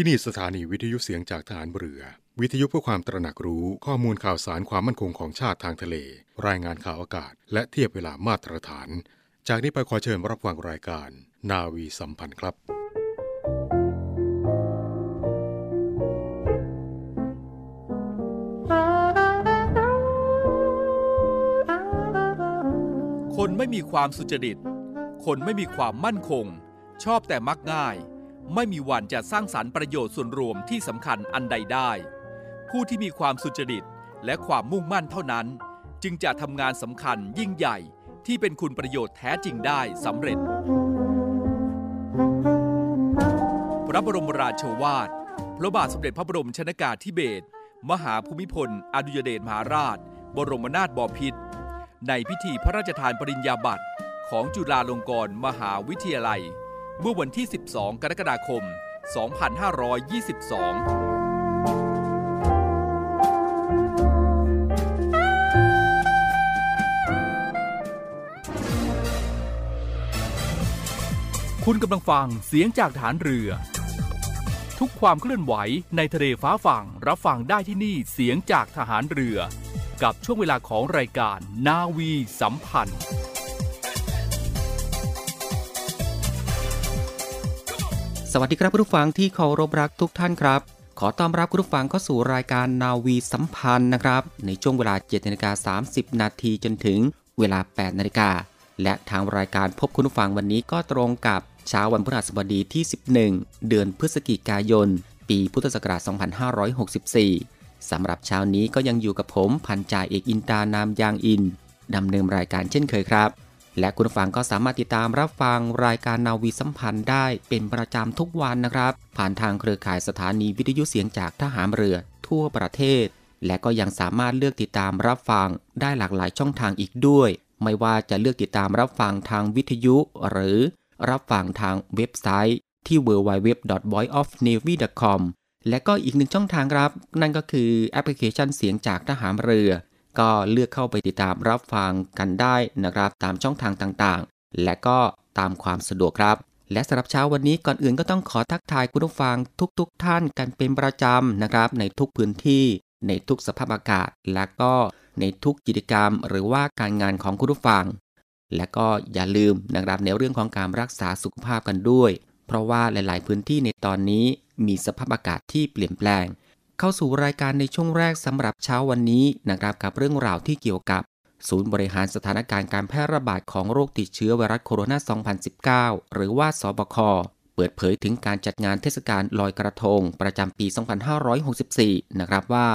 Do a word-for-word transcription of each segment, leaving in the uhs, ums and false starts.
ที่นี่สถานีวิทยุเสียงจากทหารเรือวิทยุเพื่อความตระหนักรู้ข้อมูลข่าวสารความมั่นคงของชาติทางทะเลรายงานข่าวอากาศและเทียบเวลามาตรฐานจากนี้ไปขอเชิญรับฟังรายการนาวีสัมพันธ์ครับคนไม่มีความสุจริตคนไม่มีความมั่นคงชอบแต่มักง่ายไม่มีวันจะสร้างสรรค์ประโยชน์ส่วนรวมที่สำคัญอันใดได้ผู้ที่มีความสุจริตและความมุ่งมั่นเท่านั้นจึงจะทำงานสำคัญยิ่งใหญ่ที่เป็นคุณประโยชน์แท้จริงได้สำเร็จพระบรมราโชวาทพระบาทสมเด็จพระบรมชนกาธิเบศรมหาภูมิพลอดุลยเดชมหาราชบรมนาถบพิตรในพิธีพระราชทานปริญญาบัตรของจุฬาลงกรณ์มหาวิทยาลัยเมื่อวันที่สิบสองกรกฎาคมสองพันห้าร้อยยี่สิบสองคุณกำลังฟังเสียงจากฐานเรือทุกความเคลื่อนไหวในทะเลฟ้าฝั่งรับฟังได้ที่นี่เสียงจากทหารเรือกับช่วงเวลาของรายการนาวีสัมพันธ์สวัสดีครับผู้ฟังที่เคารพรักทุกท่านครับขอต้อนรับคุณผู้ฟังเข้าสู่รายการนาวีสัมพันธ์นะครับในช่วงเวลา เจ็ดนาฬิกาสามสิบนาที นาทีจนถึงเวลา แปดนาฬิกาและทางรายการพบคุณผู้ฟังวันนี้ก็ตรงกับเช้าวันพฤหัสบดีที่สิบเอ็ดเดือนพฤศจิกายนปีพุทธศักราชสองพันห้าร้อยหกสิบสี่สำหรับเช้านี้ก็ยังอยู่กับผมพันจ่าเอกอินตานามยางอินดำเนินรายการเช่นเคยครับและคุณผู้ฟังก็สามารถติดตามรับฟังรายการนาวีสัมพันธ์ได้เป็นประจำทุกวันนะครับผ่านทางเครือข่ายสถานีวิทยุเสียงจากทหารเรือทั่วประเทศและก็ยังสามารถเลือกติดตามรับฟังได้หลากหลายช่องทางอีกด้วยไม่ว่าจะเลือกติดตามรับฟังทางวิทยุหรือรับฟังทางเว็บไซต์ที่ ดับเบิลยู ดับเบิลยู ดับเบิลยู ดอท voice of navy ดอท คอม และก็อีกหนึ่งช่องทางครับนั่นก็คือแอปพลิเคชันเสียงจากทหารเรือก็เลือกเข้าไปติดตามรับฟังกันได้นะครับตามช่องทางต่างๆและก็ตามความสะดวกครับและสำหรับเช้าวันนี้ก่อนอื่นก็ต้องขอทักทายคุณผู้ฟังทุกๆท่านกันเป็นประจำนะครับในทุกพื้นที่ในทุกสภาพอากาศและก็ในทุกกิจกรรมหรือว่าการงานของคุณผู้ฟังและก็อย่าลืมนะครับในเรื่องของการรักษาสุขภาพกันด้วยเพราะว่าหลายๆพื้นที่ในตอนนี้มีสภาพอากาศที่เปลี่ยนแปลงเข้าสู่รายการในช่วงแรกสำหรับเช้าวันนี้นะครับกับเรื่องราวที่เกี่ยวกับศูนย์บริหารสถานการณ์การแพร่ระบาดของโรคติดเชื้อไวรัสโคโรนาสองพันสิบเก้าหรือว่าสบคเปิดเผยถึงการจัดงานเทศกาลลอยกระทงประจำปีสองพันห้าร้อยหกสิบสี่นะครับว่า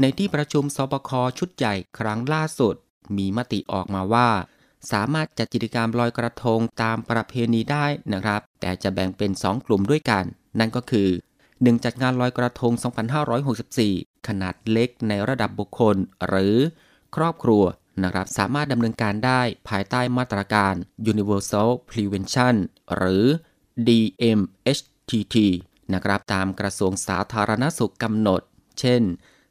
ในที่ประชุมสบคชุดใหญ่ครั้งล่าสุดมีมติออกมาว่าสามารถจัดกิจกรรมลอยกระทงตามประเพณีได้นะครับแต่จะแบ่งเป็นสองกลุ่มด้วยกันนั่นก็คือหนึ่งจัดงานลอยกระทงสองพันห้าร้อยหกสิบสี่ขนาดเล็กในระดับบุคคลหรือครอบครัวนะครับสามารถดำเนินการได้ภายใต้มาตรการ Universal Prevention หรือ ดี เอ็ม เอช ที ที นะครับตามกระทรวงสาธารณสุขกำหนดเช่น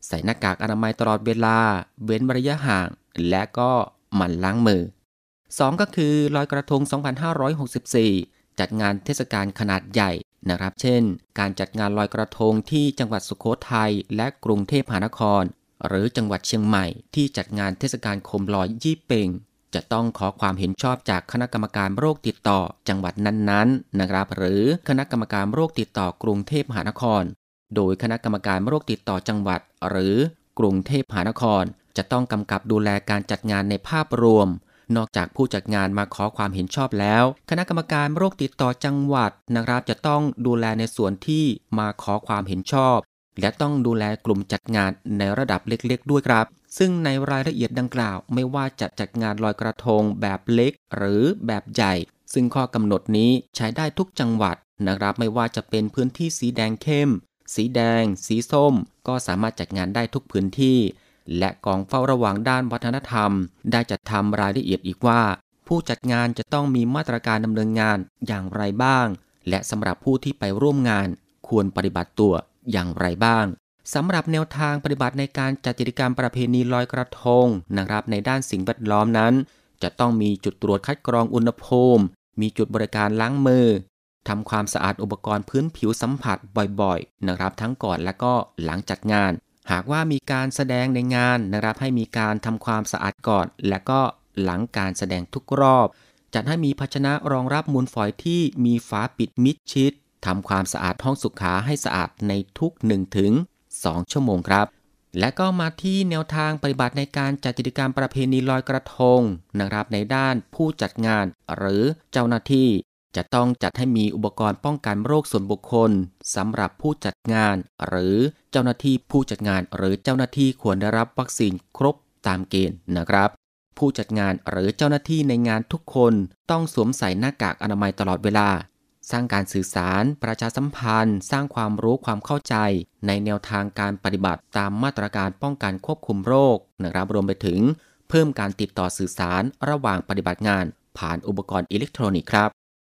ใส่หน้ากากอนามัยตลอดเวลาเว้นระยะห่างและก็หมั่นล้างมือสองก็คือลอยกระทงสองพันห้าร้อยหกสิบสี่จัดงานเทศกาลขนาดใหญ่นะครับเช่นการจัดงานลอยกระทงที่จังหวัดสุโขทัยและกรุงเทพมหานครหรือจังหวัดเชียงใหม่ที่จัดงานเทศกาลโคมลอยยี่เป็งจะต้องขอความเห็นชอบจากคณะกรรมการโรคติดต่อจังหวัดนั้นๆนะครับหรือคณะกรรมการโรคติดต่อกรุงเทพมหานครโดยคณะกรรมการโรคติดต่อจังหวัดหรือกรุงเทพมหานครจะต้องกำกับดูแลการจัดงานในภาพรวมนอกจากผู้จัดงานมาขอความเห็นชอบแล้วคณะกรรมการโรคติดต่อจังหวัดนะครับจะต้องดูแลในส่วนที่มาขอความเห็นชอบและต้องดูแลกลุ่มจัดงานในระดับเล็กๆด้วยครับซึ่งในรายละเอียดดังกล่าวไม่ว่าจะจัดงานลอยกระทงแบบเล็กหรือแบบใหญ่ซึ่งข้อกำหนดนี้ใช้ได้ทุกจังหวัดนะครับไม่ว่าจะเป็นพื้นที่สีแดงเข้มสีแดงสีส้มก็สามารถจัดงานได้ทุกพื้นที่และกองเฝ้าระวังด้านวัฒนธรรมได้จัดทำรายละเอียดอีกว่าผู้จัดงานจะต้องมีมาตรการดำเนินงานอย่างไรบ้างและสำหรับผู้ที่ไปร่วมงานควรปฏิบัติตัวอย่างไรบ้างสำหรับแนวทางปฏิบัติในการจัดกิจกรรมประเพณีลอยกระทงนะครับในด้านสิ่งแวดล้อมนั้นจะต้องมีจุดตรวจคัดกรองอุณหภูมิมีจุดบริการล้างมือ ทำความสะอาดอุปกรณ์พื้นผิวสัมผัสบ่อยๆนะครับทั้งก่อนและก็หลังจัดงานหากว่ามีการแสดงในงานนะครับให้มีการทำความสะอาดก่อนและก็หลังการแสดงทุกรอบจัดให้มีภาชนะรองรับมูลฝอยที่มีฝาปิดมิดชิดทำความสะอาดห้องสุขาให้สะอาดในทุก หนึ่งถึงสอง ชั่วโมงครับและก็มาที่แนวทางปฏิบัติในการจัดกิจกรรมประเพณีลอยกระทงนะครับในด้านผู้จัดงานหรือเจ้าหน้าที่จะต้องจัดให้มีอุปกรณ์ป้องกันโรคส่วนบุคคลสำหรับผู้จัดงานหรือเจ้าหน้าที่ผู้จัดงานหรือเจ้าหน้าที่ควรได้รับวัคซีนครบตามเกณฑ์นะครับผู้จัดงานหรือเจ้าหน้าที่ในงานทุกคนต้องสวมใส่หน้ากากอนามัยตลอดเวลาสร้างการสื่อสารประชาสัมพันธ์สร้างความรู้ความเข้าใจในแนวทางการปฏิบัติตามมาตรการป้องกันควบคุมโรคนะครับรวมไปถึงเพิ่มการติดต่อสื่อสารระหว่างปฏิบัติงานผ่านอุปกรณ์อิเล็กทรอนิกส์ครับ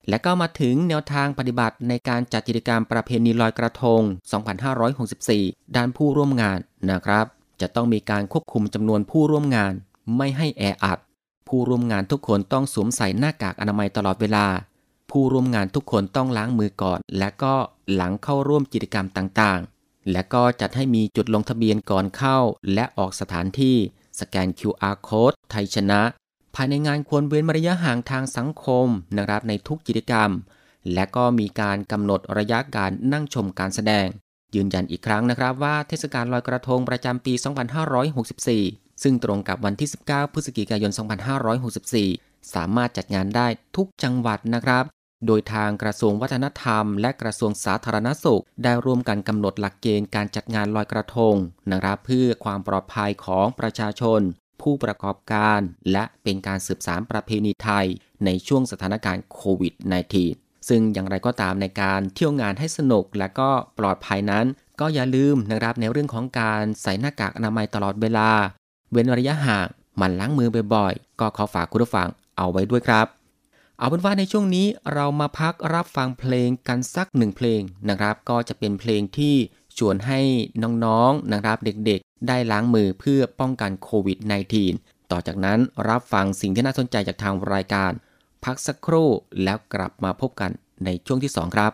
และก็มาถึงแนวทางปฏิบัติในการจัดกิจกรรมประเพณีลอยกระทง สองพันห้าร้อยหกสิบสี่ ด้านผู้ร่วมงานนะครับจะต้องมีการควบคุมจำนวนผู้ร่วมงานไม่ให้แออัดผู้ร่วมงานทุกคนต้องสวมใส่หน้ากากอนามัยตลอดเวลาผู้ร่วมงานทุกคนต้องล้างมือก่อนและก็หลังเข้าร่วมกิจกรรมต่างๆและก็จัดให้มีจุดลงทะเบียนก่อนเข้าและออกสถานที่สแกน คิว อาร์ Code ไทยชนะภายในงานควรเว้นระยะห่างทางสังคมนะครับในทุกกิจกรรมและก็มีการกำหนดระยะการนั่งชมการแสดงยืนยันอีกครั้งนะครับว่าเทศกาลลอยกระทงประจำปี สองพันห้าร้อยหกสิบสี่ ซึ่งตรงกับวันที่ สิบเก้า พฤศจิกายน สองพันห้าร้อยหกสิบสี่ สามารถจัดงานได้ทุกจังหวัดนะครับโดยทางกระทรวงวัฒนธรรมและกระทรวงสาธารณสุขได้ร่วมกันกำหนดหลักเกณฑ์การจัดงานลอยกระทงนะครับเพื่อความปลอดภัยของประชาชนผู้ประกอบการและเป็นการสืบสานประเพณีไทยในช่วงสถานการณ์โควิด สิบเก้า ซึ่งอย่างไรก็ตามในการเที่ยวงานให้สนุกและก็ปลอดภัยนั้นก็อย่าลืมนะครับในเรื่องของการใส่หน้ากากอนามัยตลอดเวลาเว้นระยะห่างหมั่นล้างมือบ่อยๆก็ขอฝากคุณผู้ฟังเอาไว้ด้วยครับเอาเป็นว่าในช่วงนี้เรามาพักรับฟังเพลงกันสักหนึ่งเพลงนะครับก็จะเป็นเพลงที่ชวนให้น้องๆ นะครับเด็กๆได้ล้างมือเพื่อป้องกันโควิด สิบเก้า ต่อจากนั้นรับฟังสิ่งที่น่าสนใจจากทางรายการพักสักครู่แล้วกลับมาพบกันในช่วงที่สองครับ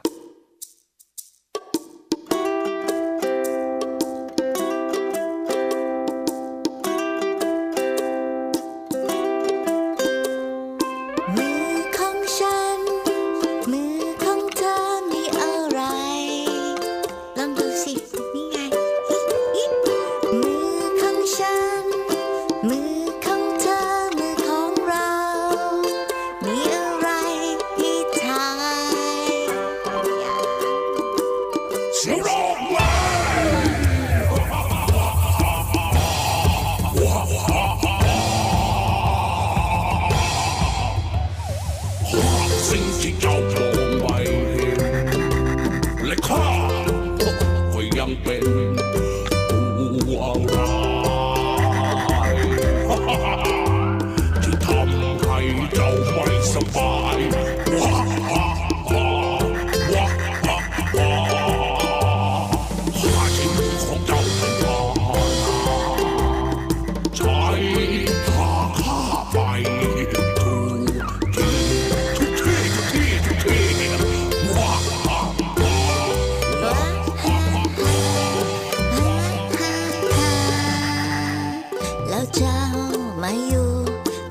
มาอยู่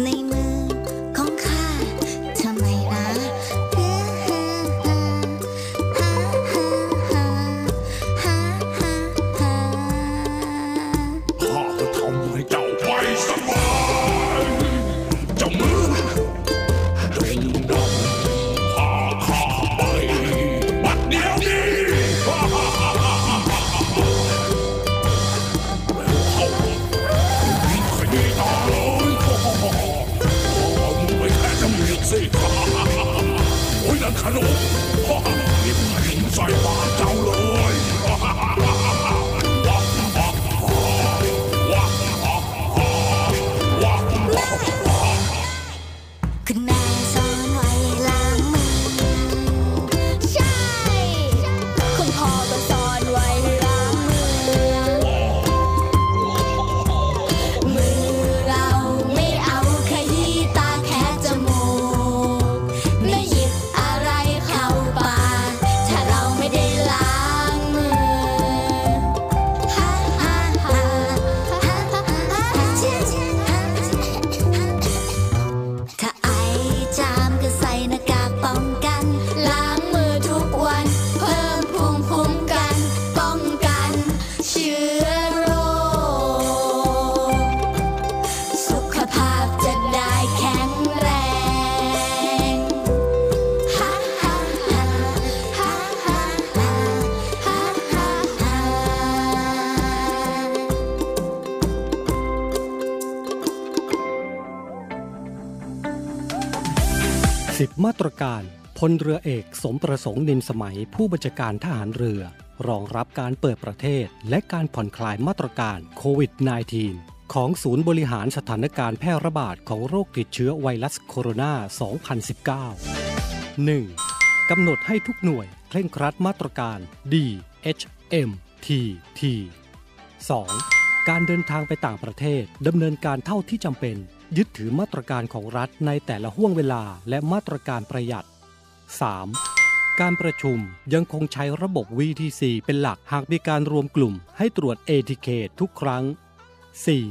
ในมือของข้าทำไมนะ สิบ มาตรการพลเรือเอกสมประสงค์นินสมัยผู้บัญชาการทหารเรือรองรับการเปิดประเทศและการผ่อนคลายมาตรการโควิด สิบเก้า ของศูนย์บริหารสถานการณ์แพร่ระบาดของโรคติดเชื้อไวรัสโคโรนา สองพันสิบเก้า หนึ่ง กำหนดให้ทุกหน่วยเคร่งครัดมาตรการ ดี เอช เอ็ม ที ที สอง การเดินทางไปต่างประเทศดำเนินการเท่าที่จำเป็นยึดถือมาตรการของรัฐในแต่ละห่วงเวลาและมาตรการประหยัด สาม การประชุมยังคงใช้ระบบ วี ที ซี เป็นหลักหากมีการรวมกลุ่มให้ตรวจ เอ ที เค ทุกครั้ง สี่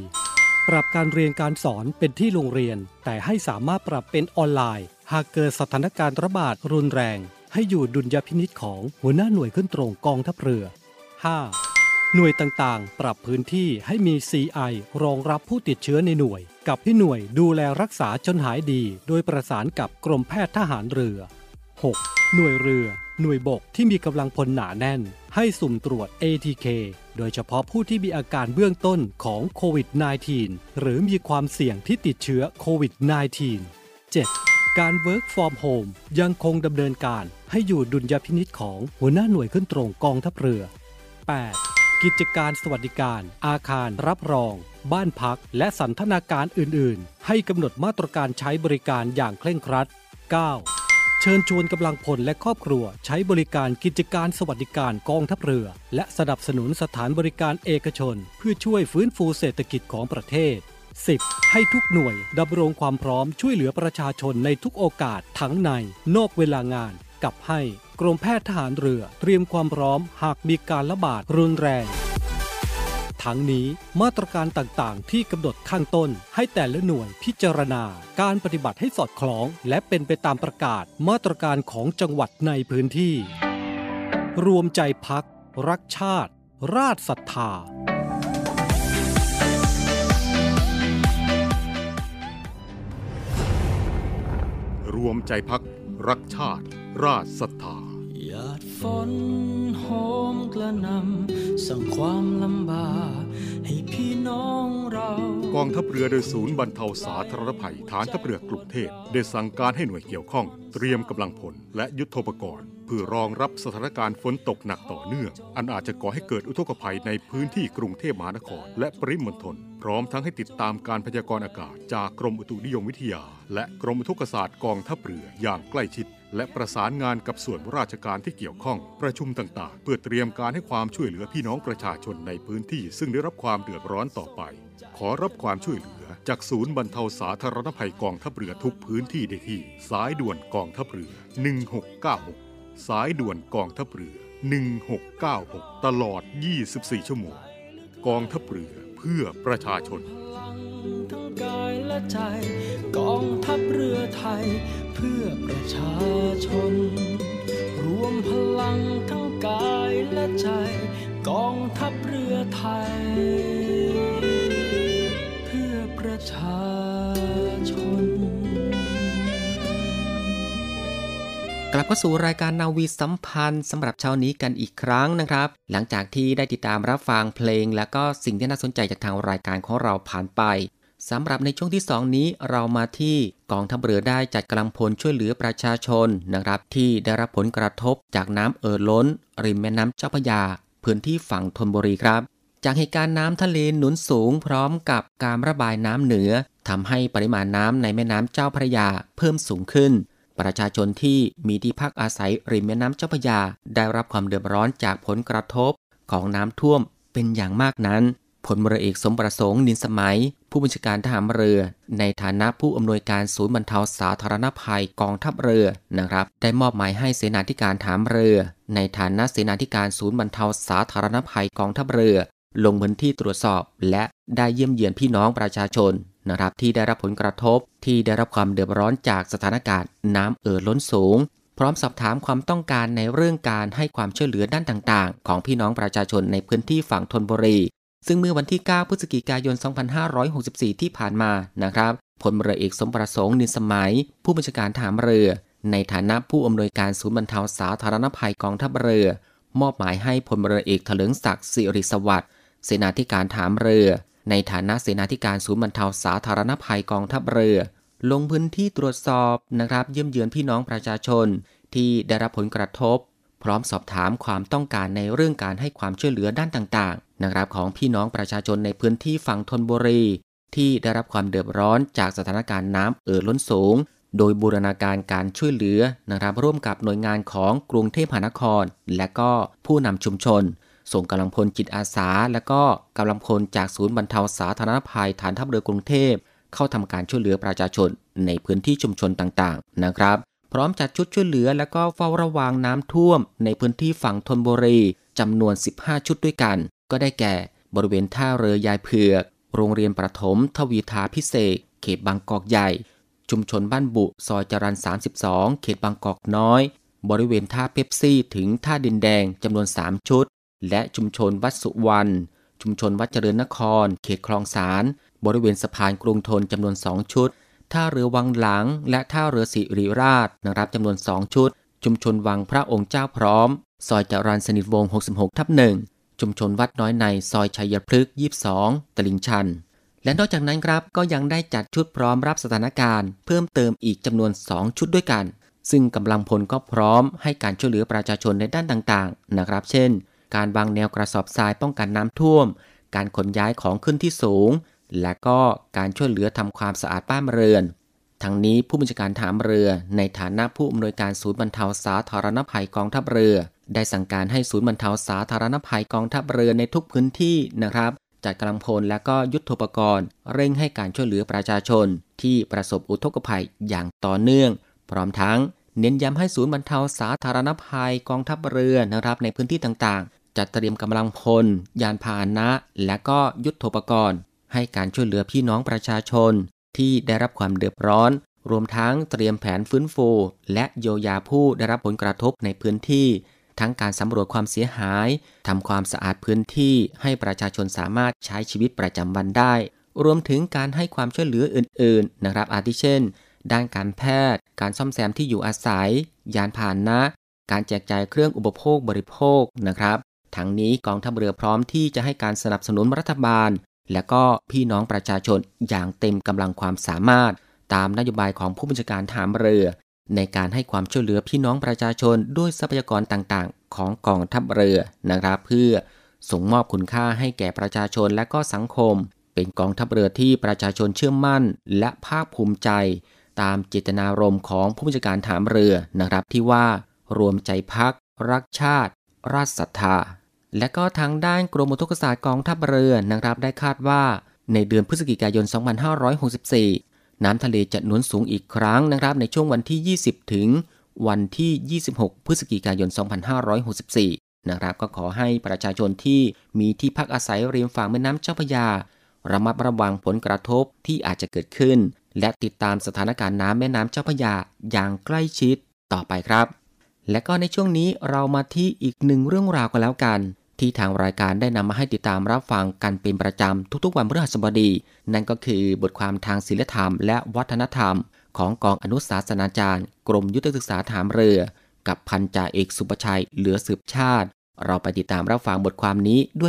ปรับการเรียนการสอนเป็นที่โรงเรียนแต่ให้สามารถปรับเป็นออนไลน์หากเกิดสถานการณ์ระบาดรุนแรงให้อยู่ดุลยพินิจของหัวหน้าหน่วยขึ้นตรงกองทัพเรือ ห้า หน่วยต่างๆปรับพื้นที่ให้มี ซี ไอ รองรับผู้ติดเชื้อในหน่วยกับที่หน่วยดูแลรักษาจนหายดีโดยประสานกับกรมแพทย์ทหารเรือ หก หน่วยเรือหน่วยบกที่มีกำลังพลหนาแน่นให้สุ่มตรวจ เอ ที เค โดยเฉพาะผู้ที่มีอาการเบื้องต้นของโควิด สิบเก้า หรือมีความเสี่ยงที่ติดเชื้อโควิด สิบเก้า เจ็ด การ Work from Home ยังคงดำเนินการให้อยู่ดุลยพินิจของหัวหน้าหน่วยขึ้นตรงกองทัพเรือ แปด กิจการสวัสดิการอาคารรับรองบ้านพักและสันทนาการอื่นๆให้กำหนดมาตรการใช้บริการอย่างเคร่งครัด เก้า เชิญชวนกำลังพลและครอบครัวใช้บริการกิจการสวัสดิการกองทัพเรือและสนับสนุนสถานบริการเอกชนเพื่อช่วยฟื้นฟูเศรษฐกิจของประเทศ สิบ ให้ทุกหน่วยดำรงความพร้อมช่วยเหลือประชาชนในทุกโอกาสทั้งในนอกเวลางานกับให้กรมแพทย์ทหารเรือเตรียมความพร้อมหากมีการระบาดรุนแรงทั้งนี้มาตรการต่างๆที่กำหนดข้างต้นให้แต่ละหน่วยพิจารณาการปฏิบัติให้สอดคล้องและเป็นไปตามประกาศมาตรการของจังหวัดในพื้นที่รวมใจพักรักชาติราชศรัทธาร่วมใจพักรักชาติราชศรัทธาหยาดฝนโหมกระหน่ำสั่งความลำบากให้พี่น้องเรากองทัพเรือโดยศูนย์บรรเทาสาธารณภัยฐานทัพเรือกรุงเทพได้สั่งการให้หน่วยเกี่ยวข้องเตรียมกำลังพลและยุทโธปกรณ์เพื่อรองรับสถานการณ์ฝนตกหนักต่อเนื่องอันอาจจะก่อให้เกิดอุทกภัยในพื้นที่กรุงเทพมหานครและปริมณฑลพร้อมทั้งให้ติดตามการพยากรณ์อากาศจากกรมอุตุนิยมวิทยาและกรมอุทกศาสตร์กองทัพเรืออย่างใกล้ชิดและประสานงานกับส่วนราชการที่เกี่ยวข้องประชุมต่างๆเพื่อเตรียมการให้ความช่วยเหลือพี่น้องประชาชนในพื้นที่ซึ่งได้รับความเดือดร้อนต่อไปขอรับความช่วยเหลือจากศูนย์บรรเทาสาธารณภัยกองทัพเรือทุกพื้นที่ได้ที่สายด่วนกองทัพเรือหนึ่งหกเก้าหกสายด่วนกองทัพเรือหนึ่งหกเก้าหกตลอดยี่สิบสี่ชั่วโมงกองทัพเรือเพื่อประชาชนทั้งกายและใจกองทัพเรือไทยเพื่อประชาชนรวมพลังทั้งกายและใจกองทัพเรือไทยเพื่อประชาชนกลับเข้าสู่รายการนาวีสัมพันธ์สำหรับเช้านี้กันอีกครั้งนะครับหลังจากที่ได้ติดตามรับฟังเพลงและก็สิ่งที่น่าสนใจจากทางรายการของเราผ่านไปสำหรับในช่วงที่สองนี้เรามาที่กองทัพเรือได้จัดกำลังพลช่วยเหลือประชาชนนะครับที่ได้รับผลกระทบจากน้ำเอ่อล้นริมแม่น้ำเจ้าพระยาพื้นที่ฝั่งธนบุรีครับจากเหตุการณ์น้ำทะเลหนุนสูงพร้อมกับการระบายน้ำเหนือทำให้ปริมาณน้ำในแม่น้ำเจ้าพระยาเพิ่มสูงขึ้นประชาชนที่มีที่พักอาศัยริมแม่น้ำเจ้าพระยาได้รับความเดือดร้อนจากผลกระทบของน้ำท่วมเป็นอย่างมากนั้นพลเรือเอกสมประสงค์นินสมัยผู้บัญชาการทหารเรือในฐานะผู้อำนวยการศูนย์บรรเทาสาธารณภัยกองทัพเรือนะครับได้มอบหมายให้เสนาธิการทหารเรือในฐานะเสนาธิการศูนย์บรรเทาสาธารณภัยกองทัพเรือลงพื้นที่ตรวจสอบและได้เยี่ยมเยียนพี่น้องประชาชนนะครับที่ได้รับผลกระทบที่ได้รับความเดือดร้อนจากสถานการณ์น้ำเอ่อล้นสูงพร้อมสอบถามความต้องการในเรื่องการให้ความช่วยเหลือด้านต่างๆของพี่น้องประชาชนในพื้นที่ฝั่งธนบุรีซึ่งเมื่อวันที่เก้าพฤศจิกายนสองพันห้าร้อยหกสิบสี่ที่ผ่านมานะครับพลเรือเอกสมประสงค์นินสมัยผู้บัญชาการทหารเรือในฐานะผู้อำนวยการศูนย์บรรเทาสาธารณภัยกองทัพเรือมอบหมายให้พลเรือเอกเถลิงศักดิ์สิริสวัสดิ์เสนาธิการทหารเรือในฐานะเสนาธิการศูนย์บรรเทาสาธารณภัยกองทัพเรือ ลงพื้นที่ตรวจสอบนะครับเยี่ยมเยือนพี่น้องประชาชนที่ได้รับผลกระทบพร้อมสอบถามความต้องการในเรื่องการให้ความช่วยเหลือด้านต่างๆนะครับของพี่น้องประชาชนในพื้นที่ฝั่งธนบุรีที่ได้รับความเดือดร้อนจากสถานการณ์น้ำเอ่อล้นสูงโดยบูรณาการการช่วยเหลือนะครับร่วมกับหน่วยงานของกรุงเทพมหานครและก็ผู้นำชุมชนส่งกำลังพลจิตอาสาและก็กำลังพลจากศูนย์บรรเทาสาธารณภัยฐานทัพเรือกรุงเทพเข้าทำการช่วยเหลือประชาชนในพื้นที่ชุมชนต่างๆนะครับพร้อมจัดชุดช่วยเหลือและก็เฝ้าระวังน้ำท่วมในพื้นที่ฝั่งธนบุรีจำนวนสิบห้าชุดด้วยกันก็ได้แก่บริเวณท่าเรือยายเผือกโรงเรียนประถมทวีทาพิเศษเขตบางกอกใหญ่ชุมชนบ้านบุซอยจรัญสามสิบสองเขตบางกอกน้อยบริเวณท่าเป๊ปซี่ถึงท่าดินแดงจำนวนสามชุดและชุมชนวัดสุวรรณชุมชนวัดเจริญนครเขตคลองสานบริเวณสะพานกรุงธนจำนวนสองชุดท่าเรือวังหลังและท่าเรือสิริราชนะครับจำนวนสองชุดชุมชนวังพระองค์เจ้าพร้อมซอยจรัญสนิทวงศ์ หกสิบหกทับหนึ่ง ชุมชนวัดน้อยในซอยชัยพฤกษ์ ยี่สิบสอง ตลิ่งชันและนอกจากนั้นครับก็ยังได้จัดชุดพร้อมรับสถานการณ์เพิ่มเติมอีกจำนวนสองชุดด้วยกันซึ่งกำลังพลก็พร้อมให้การช่วยเหลือประชาชนในด้านต่างๆนะครับเช่นการวางแนวกระสอบทรายป้องกันน้ำท่วมการขนย้ายของขึ้นที่สูงและก็การช่วยเหลือทำความสะอาดบ้านเรือนทั้งนี้ผู้บัญชาการทหารเรือในฐานะผู้อำนวยการศูนย์บรรเทาสาธารณภัยกองทัพเรือได้สั่งการให้ศูนย์บรรเทาสาธารณภัยกองทัพเรือในทุกพื้นที่นะครับจัดกำลังพลและก็ยุทโธปกรณ์เร่งให้การช่วยเหลือประชาชนที่ประสบอุทกภัยอย่างต่อเนื่องพร้อมทั้งเน้นย้ำให้ศูนย์บรรเทาสาธารณภัยกองทัพเรือนะครับในพื้นที่ต่างๆจัดเตรียมกำลังพลยานพาหนะและก็ยุทโธปกรณ์ให้การช่วยเหลือพี่น้องประชาชนที่ได้รับความเดือดร้อนรวมทั้งเตรียมแผนฟื้นฟูและเยียวยาผู้ได้รับผลกระทบในพื้นที่ทั้งการสำรวจความเสียหายทำความสะอาดพื้นที่ให้ประชาชนสามารถใช้ชีวิตประจำวันได้รวมถึงการให้ความช่วยเหลืออื่นๆนะครับอาทิเช่นด้านการแพทย์การซ่อมแซมที่อยู่อาศัยยานพาหนะการแจกจ่ายเครื่องอุปโภคบริโภคนะครับทั้งนี้กองทัพเรือพร้อมที่จะให้การสนับสนุนรัฐบาลและก็พี่น้องประชาชนอย่างเต็มกำลังความสามารถตามนโยบายของผู้บัญชาการทหารเรือในการให้ความช่วยเหลือพี่น้องประชาชนด้วยทรัพยากรต่างๆของกองทัพเรือนะครับเพื่อส่งมอบคุณค่าให้แก่ประชาชนและก็สังคมเป็นกองทัพเรือที่ประชาชนเชื่อมั่นและภาคภูมิใจตามเจตนารมณ์ของผู้บัญชาการทหารเรือนะครับที่ว่ารวมใจพักรักชาติราชศรัทธาและก็ทางด้านกรมอุทกศาสตร์กองทัพเรือนะครับได้คาดว่าในเดือนพฤศจิกายน สองพันห้าร้อยหกสิบสี่ น้ำทะเลจะหนุนสูงอีกครั้งนะครับในช่วงวันที่ ยี่สิบ ถึงวันที่ ยี่สิบหก พฤศจิกายน สองพันห้าร้อยหกสิบสี่ นะครับก็ขอให้ประชาชนที่มีที่พักอาศัยริมฝั่งแม่น้ำเจ้าพระยาระมัดระวังผลกระทบที่อาจจะเกิดขึ้นและติดตามสถานการณ์น้ำแม่น้ำเจ้าพระยาอย่างใกล้ชิดต่อไปครับและก็ในช่วงนี้เรามาที่อีกหนึ่งเรื่องราวกันแล้วกันที่ทางรายการได้นำมาให้ติดตามรับฟังกันเป็นประจำทุกๆวันพฤหัสบดีนั่นก็คือบทความทางศีลธรรมและวัฒนธรรมของกองอนุศาสนาจารย์กรมยุทธศึกษาทหารเรือกับพันจ่าเอกสุประชัยเหลือสืบชาติเราไปติดตามรับฟังบทความนี้ด้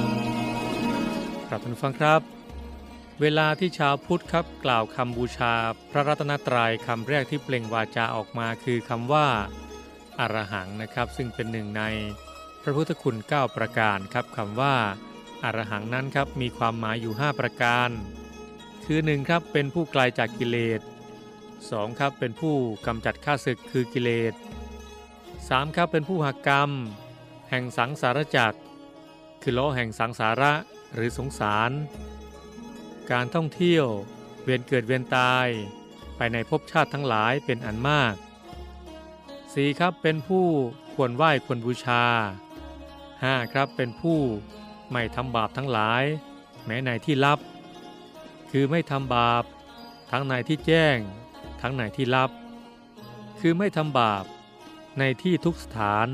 วยกันครับครับท่านฟังครับเวลาที่ชาวพุทธครับกล่าวคำบูชาพระรัตนตรัยคำแรกที่เปล่งวาจาออกมาคือคำว่าอรหังนะครับซึ่งเป็นหนึ่งในพระพุทธคุณเก้าประการครับคำว่าอรหังนั้นครับมีความหมายอยู่ห้าประการคือหนึ่งครับเป็นผู้ไกลจากกิเลสสองครับเป็นผู้กำจัดข้าศึกคือกิเลสสามครับเป็นผู้หักกรรมแห่งสังสารจักรคือล้อแห่งสังสาระหรือสงสารการท่องเที่ยวเวียนเกิดเวียนตายไปในภพชาติทั้งหลายเป็นอันมากสี่ครับเป็นผู้ควรไหว้ควรบูชาห้าครับเป็นผู้ไม่ทำบาปทั้งหลายแม้ในที่ลับคือไม่ทำบาปทั้งในที่แจ้งทั้งในที่ลับคือไม่ทำบาปในที่ทุกสถาน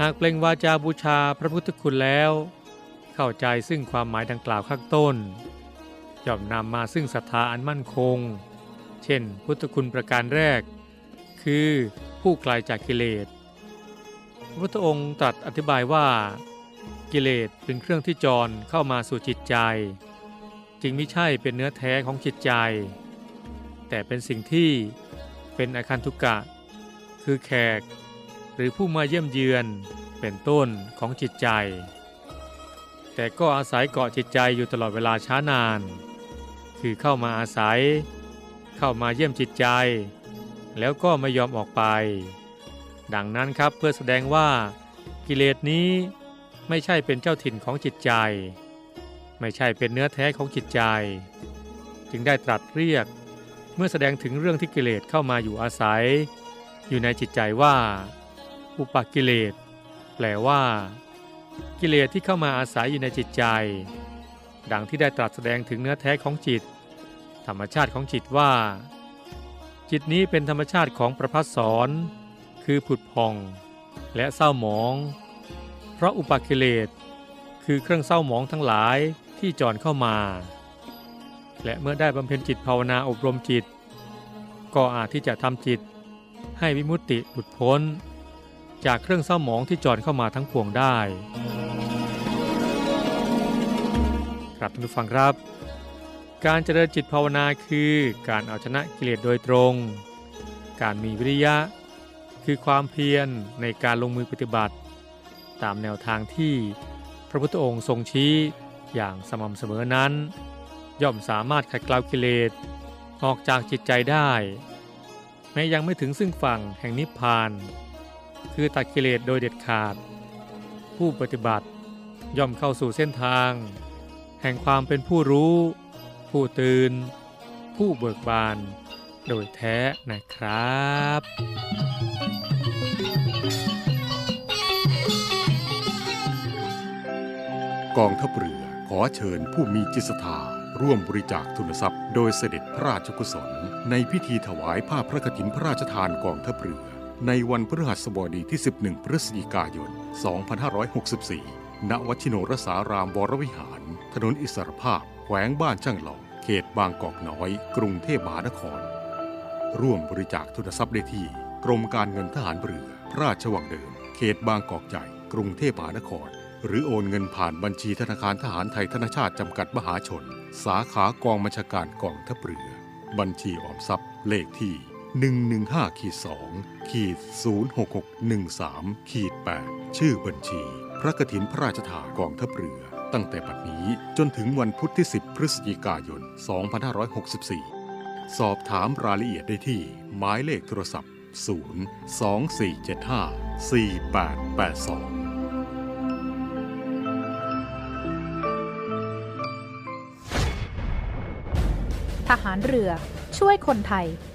หากเปล่งวาจาบูชาพระพุทธคุณแล้วเข้าใจซึ่งความหมายดังกล่าวข้างต้นย่อมนำมาซึ่งศรัทธาอันมั่นคงเช่นพุทธคุณประการแรกคือ ผู้ไกลจากกิเลสพระพุทธองค์ตรัสอธิบายว่ากิเลสเป็นเครื่องที่จรเข้ามาสู่จิตใจจึงไม่ใช่เป็นเนื้อแท้ของจิตใจแต่เป็นสิ่งที่เป็นอาคันตุกะคือแขกหรือผู้มาเยี่ยมเยือนเป็นต้นของจิตใจแต่ก็อาศัยเกาะจิตใจอยู่ตลอดเวลาช้านานคือเข้ามาอาศัยเข้ามาเยี่ยมจิตใจแล้วก็ไม่ยอมออกไปดังนั้นครับเพื่อแสดงว่ากิเลสนี้ไม่ใช่เป็นเจ้าถิ่นของจิตใจไม่ใช่เป็นเนื้อแท้ของจิตใจจึงได้ตรัสเรียกเมื่อแสดงถึงเรื่องที่กิเลสเข้ามาอยู่อาศัยอยู่ในจิตใจว่าอุปกิเลสแปลว่ากิเลสที่เข้ามาอาศัยอยู่ในจิตใจดังที่ได้ตรัสแสดงถึงเนื้อแท้ของจิตธรรมชาติของจิตว่าจิตนี้เป็นธรรมชาติของประภัสสรคือผุดผ่องและเศร้าหมองเพราะอุปกิเลสคือเครื่องเศร้าหมองทั้งหลายที่จรเข้ามาและเมื่อได้บำเพ็ญจิตภาวนาอบรมจิตก็อาจที่จะทำจิตให้วิมุตติหลุดพ้นจากเครื่องเศร้าหมองที่จรเข้ามาทั้งปวงได้ครับท่านผู้ฟังครับการเจริญจิตภาวนาคือการเอาชนะกิเลสโดยตรงการมีวิริยะคือความเพียรในการลงมือปฏิบัติตามแนวทางที่พระพุทธองค์ทรงชี้อย่างสม่ำเสมอนั้นย่อมสามารถขัดเกลากิเลสออกจากจิตใจได้แม้ยังไม่ถึงซึ่งฝั่งแห่งนิพพานคือตัดกิเลสโดยเด็ดขาดผู้ปฏิบัติย่อมเข้าสู่เส้นทางแห่งความเป็นผู้รู้ผู้ตื่นผู้เบิกบานโดยแท้นะครับกองทัพเรือขอเชิญผู้มีจิตศรัทธาร่วมบริจาคทุนทรัพย์โดยเสด็จพระราชกุศลในพิธีถวายผ้าพระกฐินพระราชทานกองทัพเรือในวันพฤหัสบดีที่สิบเอ็ดพฤศจิกายนสองพันห้าร้อยหกสิบสี่ณวัดชิโนรสารามวรวิหารถนนอิสรภาพแขวงบ้านช่างหล่อเขตบางกอกน้อยกรุงเทพมหานครร่วมบริจาคทุนทรัพย์ได้ที่กรมการเงินทหารเรือพระราชวังเดิมเขตบางกอกใหญ่กรุงเทพมหานครหรือโอนเงินผ่านบัญชีธนาคารทหารไทยธนชาติจำกัดมหาชนสาขากองบัญชาการกองทัพเรือบัญชีออมทรัพย์เลขที่ หนึ่งหนึ่งห้า สอง ศูนย์หกหกหนึ่งสาม แปด ชื่อบัญชีพระกฐินพระราชทานกองทัพเรือตั้งแต่บัดนี้จนถึงวันพุธที่สิบพฤศจิกายนสองพันห้าร้อยหกสิบสี่สอบถามรายละเอียดได้ที่หมายเลขโทรศัพท์ศูนย์ สอง สี่ เจ็ด ห้า สี่ แปด แปด สองทหารเรือช่วยคนไทย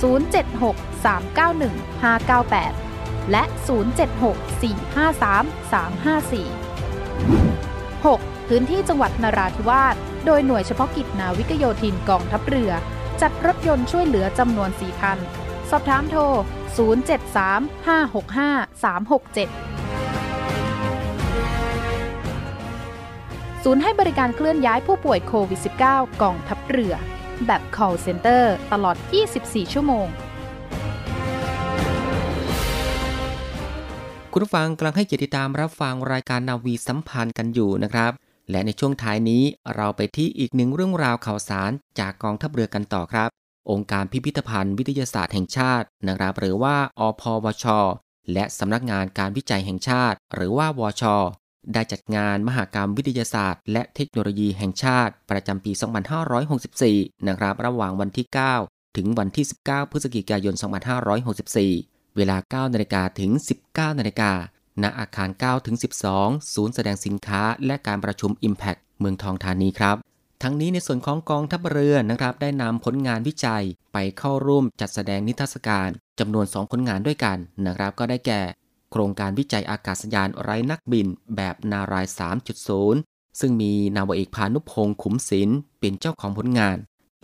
ศูนย์เจ็ดหก สามเก้าหนึ่ง ห้าเก้าแปดและศูนย์เจ็ดหก สี่ห้าสาม สามห้าสี่ หก พื้นที่จังหวัดนราธิวาสโดยหน่วยเฉพาะกิจนาวิกโยธินกองทัพเรือจัดรถยนต์ช่วยเหลือจำนวนสี่คันสอบถามโทรศูนย์เจ็ดสาม ห้าหกห้า สามหกเจ็ดศูนย์ให้บริการเคลื่อนย้ายผู้ป่วยโควิด สิบเก้า กองทัพเรือแบบ call center ตลอด ยี่สิบสี่ ชั่วโมงคุณผู้ฟังกำลังให้เกียรติติดตามรับฟังรายการนาวีสัมพันธ์กันอยู่นะครับและในช่วงท้ายนี้เราไปที่อีกหนึ่งเรื่องราวข่าวสารจากกองทัพเรือกันต่อครับองค์การพิพิธภัณฑ์วิทยาศาสตร์แห่งชาตินะครับหรือว่าอพวชและสำนักงานการวิจัยแห่งชาติหรือว่าวชได้จัดงานมหกรรมวิทยาศาสตร์และเทคโนโลยีแห่งชาติประจำปี สองพันห้าร้อยหกสิบสี่ นะครับระหว่างวันที่ เก้า ถึงวันที่ สิบเก้า พฤศจิกายน สองพันห้าร้อยหกสิบสี่ เวลา เก้านาฬิกา ถึง สิบเก้านาฬิกา ณ อาคาร เก้า ถึง สิบสอง ศูนย์แสดงสินค้าและการประชุม Impact เมืองทองธานีครับทั้งนี้ในส่วนของกองทัพเรือนะครับได้นำผลงานวิจัยไปเข้าร่วมจัดแสดงนิทรรศการจำนวนสองผลงานด้วยกันนะครับก็ได้แก่โครงการวิจัยอากาศยานไร้นักบินแบบนาราย สามจุดศูนย์ ซึ่งมีนาวเอกพานุพงษ์ขุมศิลป์เป็นเจ้าของผลงาน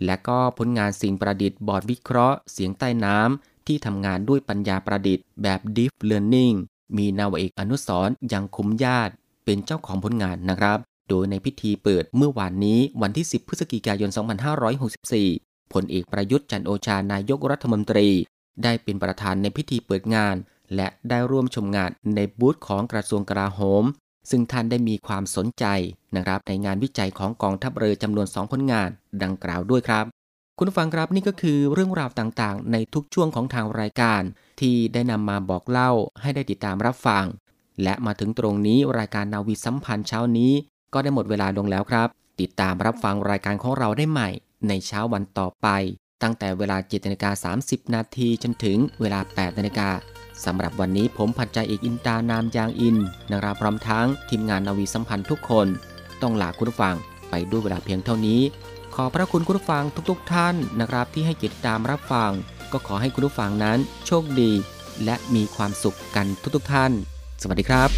และก็ผลงานสิ่งประดิษฐ์บอร์ดวิเคราะห์เสียงใต้น้ำที่ทำงานด้วยปัญญาประดิษฐ์แบบ Deep Learning มีนาวเอกอนุสรณ์ยังคุ้มญาติเป็นเจ้าของผลงานนะครับโดยในพิธีเปิดเมื่อวานนี้วันที่ สิบ พฤศจิกายน สองพันห้าร้อยหกสิบสี่ พลเอกประยุทธ์จันทร์โอชานายกรัฐมนตรีได้เป็นประธานในพิธีเปิดงานและได้ร่วมชมงานในบูธของกระทรวงกลาโหมซึ่งท่านได้มีความสนใจนะครับในงานวิจัยของกองทัพเรือจำนวนสองผลงานดังกล่าวด้วยครับคุณฟังครับนี่ก็คือเรื่องราวต่างๆในทุกช่วงของทางรายการที่ได้นำมาบอกเล่าให้ได้ติดตามรับฟังและมาถึงตรงนี้รายการนาวีสัมพันธ์เช้านี้ก็ได้หมดเวลาลงแล้วครับติดตามรับฟังรายการของเราได้ใหม่ในเช้าวันต่อไปตั้งแต่เวลา เจ็ดนาฬิกาสามสิบนาที จนถึงเวลา แปดนาฬิกาสำหรับวันนี้ผมพันจ่าเอกอินตานามยางอินนะครับพร้อมทั้งทีมงานนาวีสัมพันธ์ทุกคนต้องลาคุณผู้ฟังไปด้วยเวลาเพียงเท่านี้ขอพระคุณคุณผู้ฟังทุกๆท่านนะครับที่ให้เกียรติตามรับฟังก็ขอให้คุณผู้ฟังนั้นโชคดีและมีความสุขกันทุกๆท่านสวัสดีครับ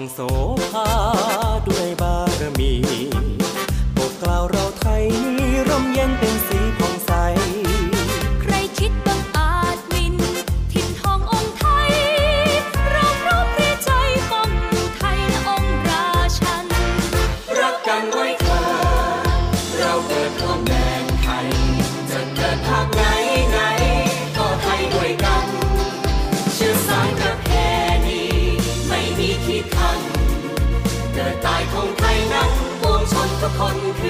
องโสภาด้วยบารมีโปรดกล่าวเราไทยนี้ร่มเย็นเป็นสีผ่องใสใครคิดบังอาจมินถิ่นทององค์ไทยเราพร้อมพรีใจป้องไทยและองค์ราชันรักกันไว้เถิดเราเกิดร่วมแดนไทยจะเกิดภาคไหนไหนก็ไทยด้วยกันชื่อสารกับแผ่นี้ไม่มีขีดคันเกิดตายของไทยนั้นปวงชนทุกคนคือ